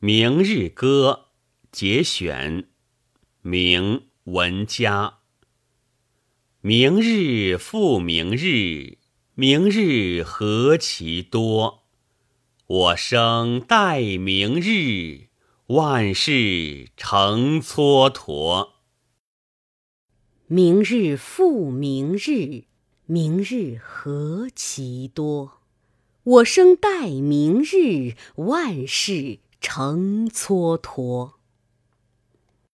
明日歌节选，明文嘉。明日复明日，明日何其多。我生待明日，万事成蹉跎。明日复明日，明日何其多。我生待明日，万事成蹉跎。